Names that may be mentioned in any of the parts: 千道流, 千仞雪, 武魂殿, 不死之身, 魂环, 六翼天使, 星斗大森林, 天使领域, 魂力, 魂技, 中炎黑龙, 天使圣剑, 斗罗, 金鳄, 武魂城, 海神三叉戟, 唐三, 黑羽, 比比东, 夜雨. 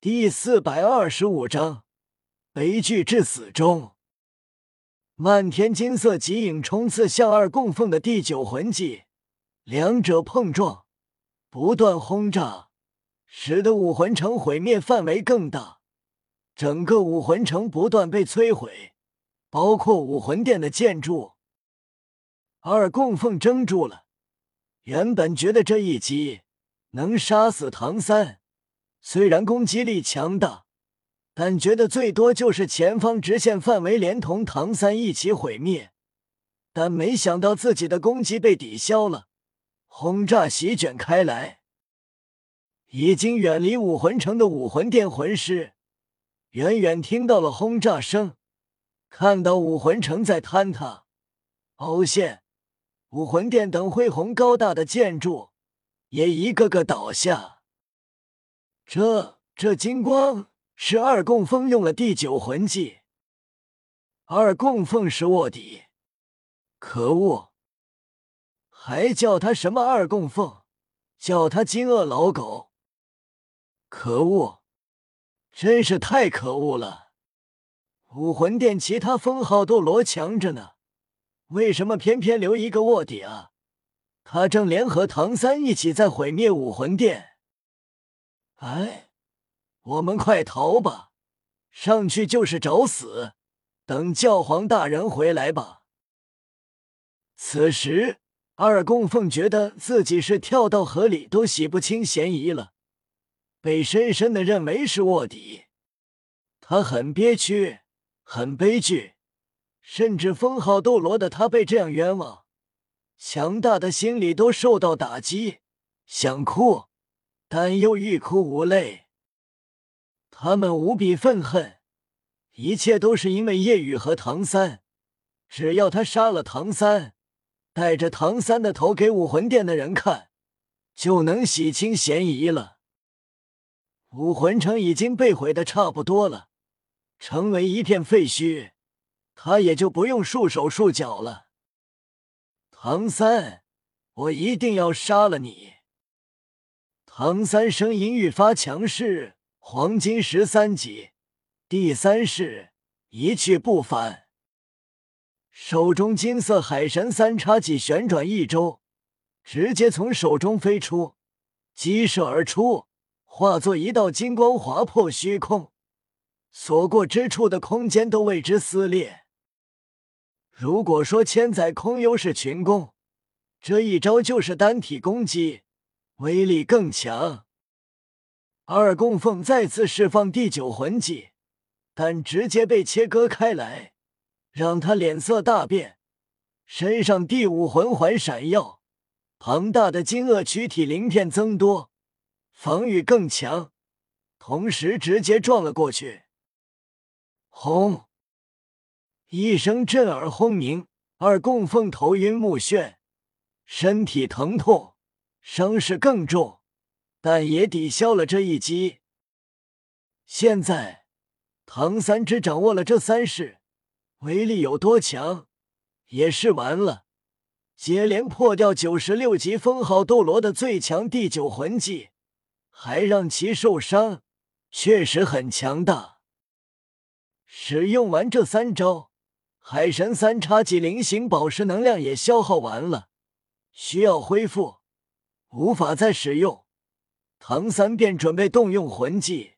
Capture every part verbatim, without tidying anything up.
第四百二十五章悲剧至死中。漫天金色极影冲刺向二供奉的第九魂技，两者碰撞，不断轰炸，使得武魂城毁灭范围更大，整个武魂城不断被摧毁，包括武魂殿的建筑。二供奉怔住了，原本觉得这一击能杀死唐三。虽然攻击力强大，但觉得最多就是前方直线范围连同唐三一起毁灭，但没想到自己的攻击被抵消了，轰炸席卷开来。已经远离武魂城的武魂殿魂师远远听到了轰炸声，看到武魂城在坍塌、凹陷，武魂殿等恢宏高大的建筑也一个个倒下。这这金光是二供奉用了第九魂技。二供奉是卧底，可恶！还叫他什么二供奉，叫他金鳄老狗，可恶！真是太可恶了！武魂殿其他封号都罗强着呢，为什么偏偏留一个卧底啊？他正联合唐三一起在毁灭武魂殿。哎，我们快逃吧，上去就是找死，等教皇大人回来吧。此时二供奉觉得自己是跳到河里都洗不清嫌疑了，被深深的认为是卧底，他很憋屈，很悲剧，甚至封号斗罗的他被这样冤枉，强大的心理都受到打击，想哭但又欲哭无泪，他们无比愤恨，一切都是因为夜雨和唐三。只要他杀了唐三，带着唐三的头给武魂殿的人看，就能洗清嫌疑了。武魂城已经被毁得差不多了，成为一片废墟，他也就不用束手束脚了。唐三，我一定要杀了你！唐三声音愈发强势，黄金十三级，第三式一去不返。手中金色海神三叉戟旋转一周，直接从手中飞出，激射而出，化作一道金光划破虚空，所过之处的空间都为之撕裂。如果说千载空优是群攻，这一招就是单体攻击，威力更强。二供奉再次释放第九魂技，但直接被切割开来，让他脸色大变，身上第五魂环闪耀，庞大的金鳄躯体鳞片增多，防御更强，同时直接撞了过去。轰！一声震耳轰鸣，二供奉头晕目眩，身体疼痛，伤势更重，但也抵消了这一击。现在唐三只掌握了这三式，威力有多强也是完了，接连破掉九十六级封号斗罗的最强第九魂技，还让其受伤，确实很强大。使用完这三招，海神三叉戟菱形宝石能量也消耗完了，需要恢复，无法再使用。唐三便准备动用魂技。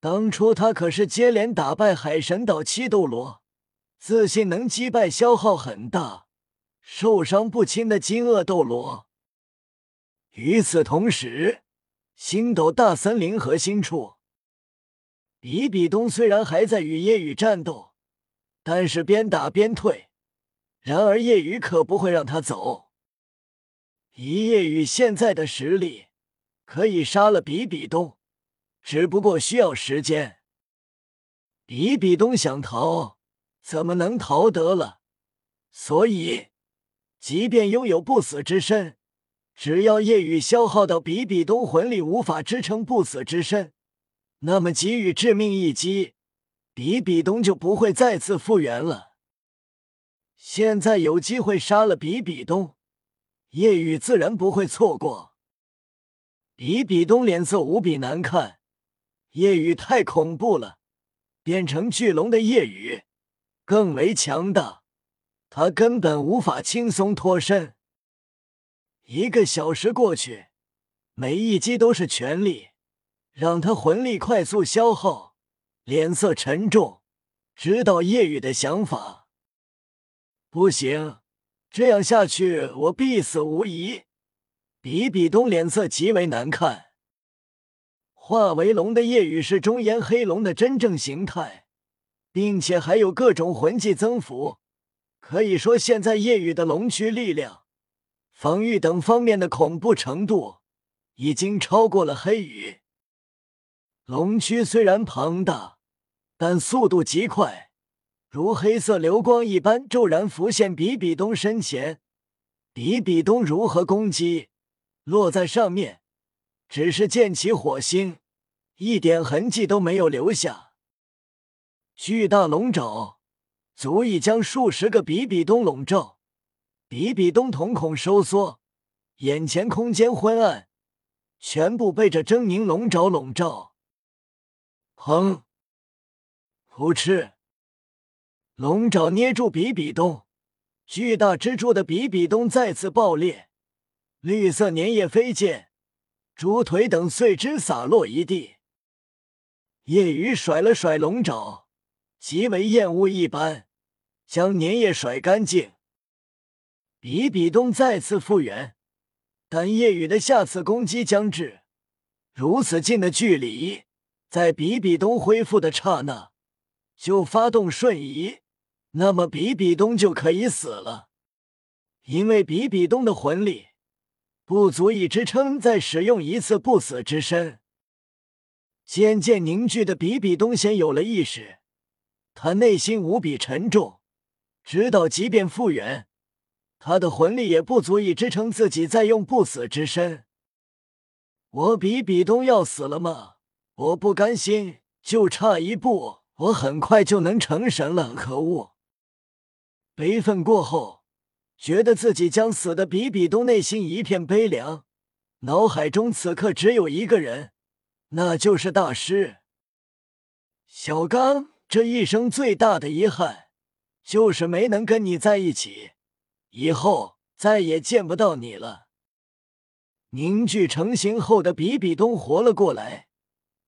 当初他可是接连打败海神岛七斗罗，自信能击败消耗很大、受伤不轻的金鳄斗罗。与此同时，星斗大森林核心处，比比东虽然还在与夜雨战斗，但是边打边退，然而夜雨可不会让他走。一夜雨现在的实力可以杀了比比东，只不过需要时间。比比东想逃怎么能逃得了，所以即便拥有不死之身，只要夜雨消耗到比比东魂力无法支撑不死之身，那么给予致命一击，比比东就不会再次复原了。现在有机会杀了比比东，夜雨自然不会错过。比比东脸色无比难看，夜雨太恐怖了，变成巨龙的夜雨更为强大，他根本无法轻松脱身。一个小时过去，每一击都是全力，让他魂力快速消耗，脸色沉重，直到夜雨的想法。不行，这样下去我必死无疑。比比东脸色极为难看。化为龙的夜雨是中炎黑龙的真正形态，并且还有各种魂技增幅，可以说现在夜雨的龙躯力量、防御等方面的恐怖程度已经超过了黑羽。龙躯虽然庞大，但速度极快，如黑色流光一般骤然浮现比比东身前。比比东如何攻击，落在上面只是溅起火星，一点痕迹都没有留下。巨大龙爪足以将数十个比比东笼罩，比比东瞳孔收缩，眼前空间昏暗，全部被这狰狞龙爪笼罩。砰！扑哧！龙爪捏住比比东，巨大蜘蛛的比比东再次爆裂，绿色粘液飞溅。猪腿等碎枝洒落一地，夜雨甩了甩龙爪，极为厌恶一般，将粘液甩干净。比比东再次复原，但夜雨的下次攻击将至，如此近的距离，在比比东恢复的刹那，就发动瞬移，那么比比东就可以死了，因为比比东的魂力不足以支撑再使用一次不死之身。渐渐凝聚的比比东先有了意识，他内心无比沉重，直到即便复原，他的魂力也不足以支撑自己再用不死之身。我比比东要死了吗？我不甘心，就差一步，我很快就能成神了，可恶！悲愤过后，觉得自己将死的比比东内心一片悲凉，脑海中此刻只有一个人，那就是大师。小刚，这一生最大的遗憾就是没能跟你在一起，以后再也见不到你了。凝聚成型后的比比东活了过来，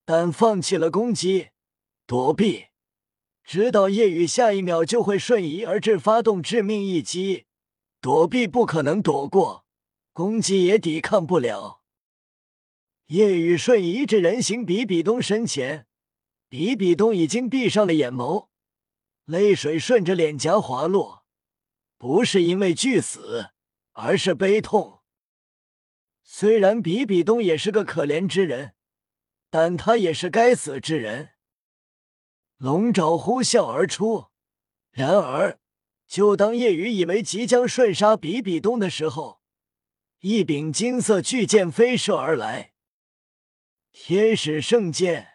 但放弃了攻击，躲避，直到夜雨下一秒就会瞬移而至，发动致命一击。躲避不可能躲过，攻击也抵抗不了。夜雨瞬移至人形比比东身前，比比东已经闭上了眼眸，泪水顺着脸颊滑落，不是因为惧死，而是悲痛。虽然比比东也是个可怜之人，但他也是该死之人。龙爪呼啸而出，然而就当夜雨以为即将瞬杀比比东的时候，一柄金色巨剑飞射而来。天使圣剑，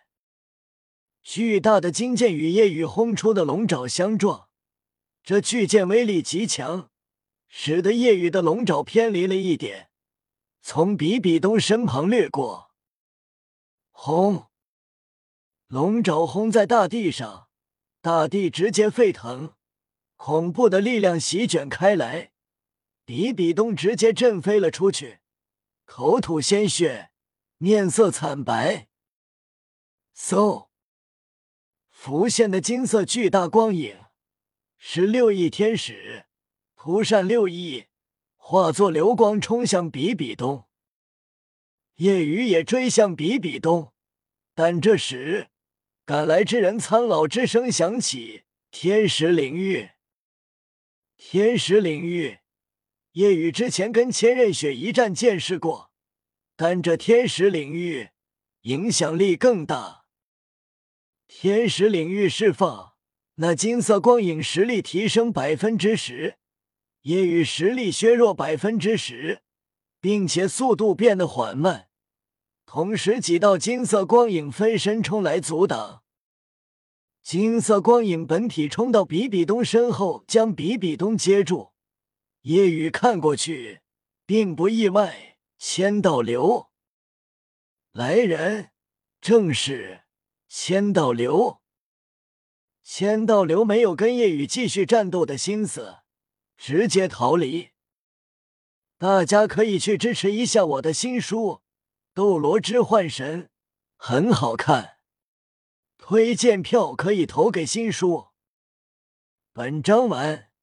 巨大的金剑与夜雨轰出的龙爪相撞，这巨剑威力极强，使得夜雨的龙爪偏离了一点，从比比东身旁掠过。轰！龙爪轰在大地上，大地直接沸腾。恐怖的力量席卷开来，比比东直接震飞了出去，口吐鲜血，面色惨白。嗖！浮现的金色巨大光影是六翼天使，蒲扇六翼化作流光冲向比比东。夜雨也追向比比东，但这时赶来之人苍老之声响起，天使领域。天使领域，夜雨之前跟千仞雪一战见识过，但这天使领域影响力更大。天使领域释放，那金色光影实力提升 百分之十， 夜雨实力削弱 百分之十， 并且速度变得缓慢，同时几道金色光影分身冲来阻挡。金色光影本体冲到比比东身后，将比比东接住。夜雨看过去，并不意外。千道流，来人正是千道流，千道流没有跟夜雨继续战斗的心思，直接逃离。大家可以去支持一下我的新书《斗罗之幻神》，很好看，推荐票可以投给新书。本章完。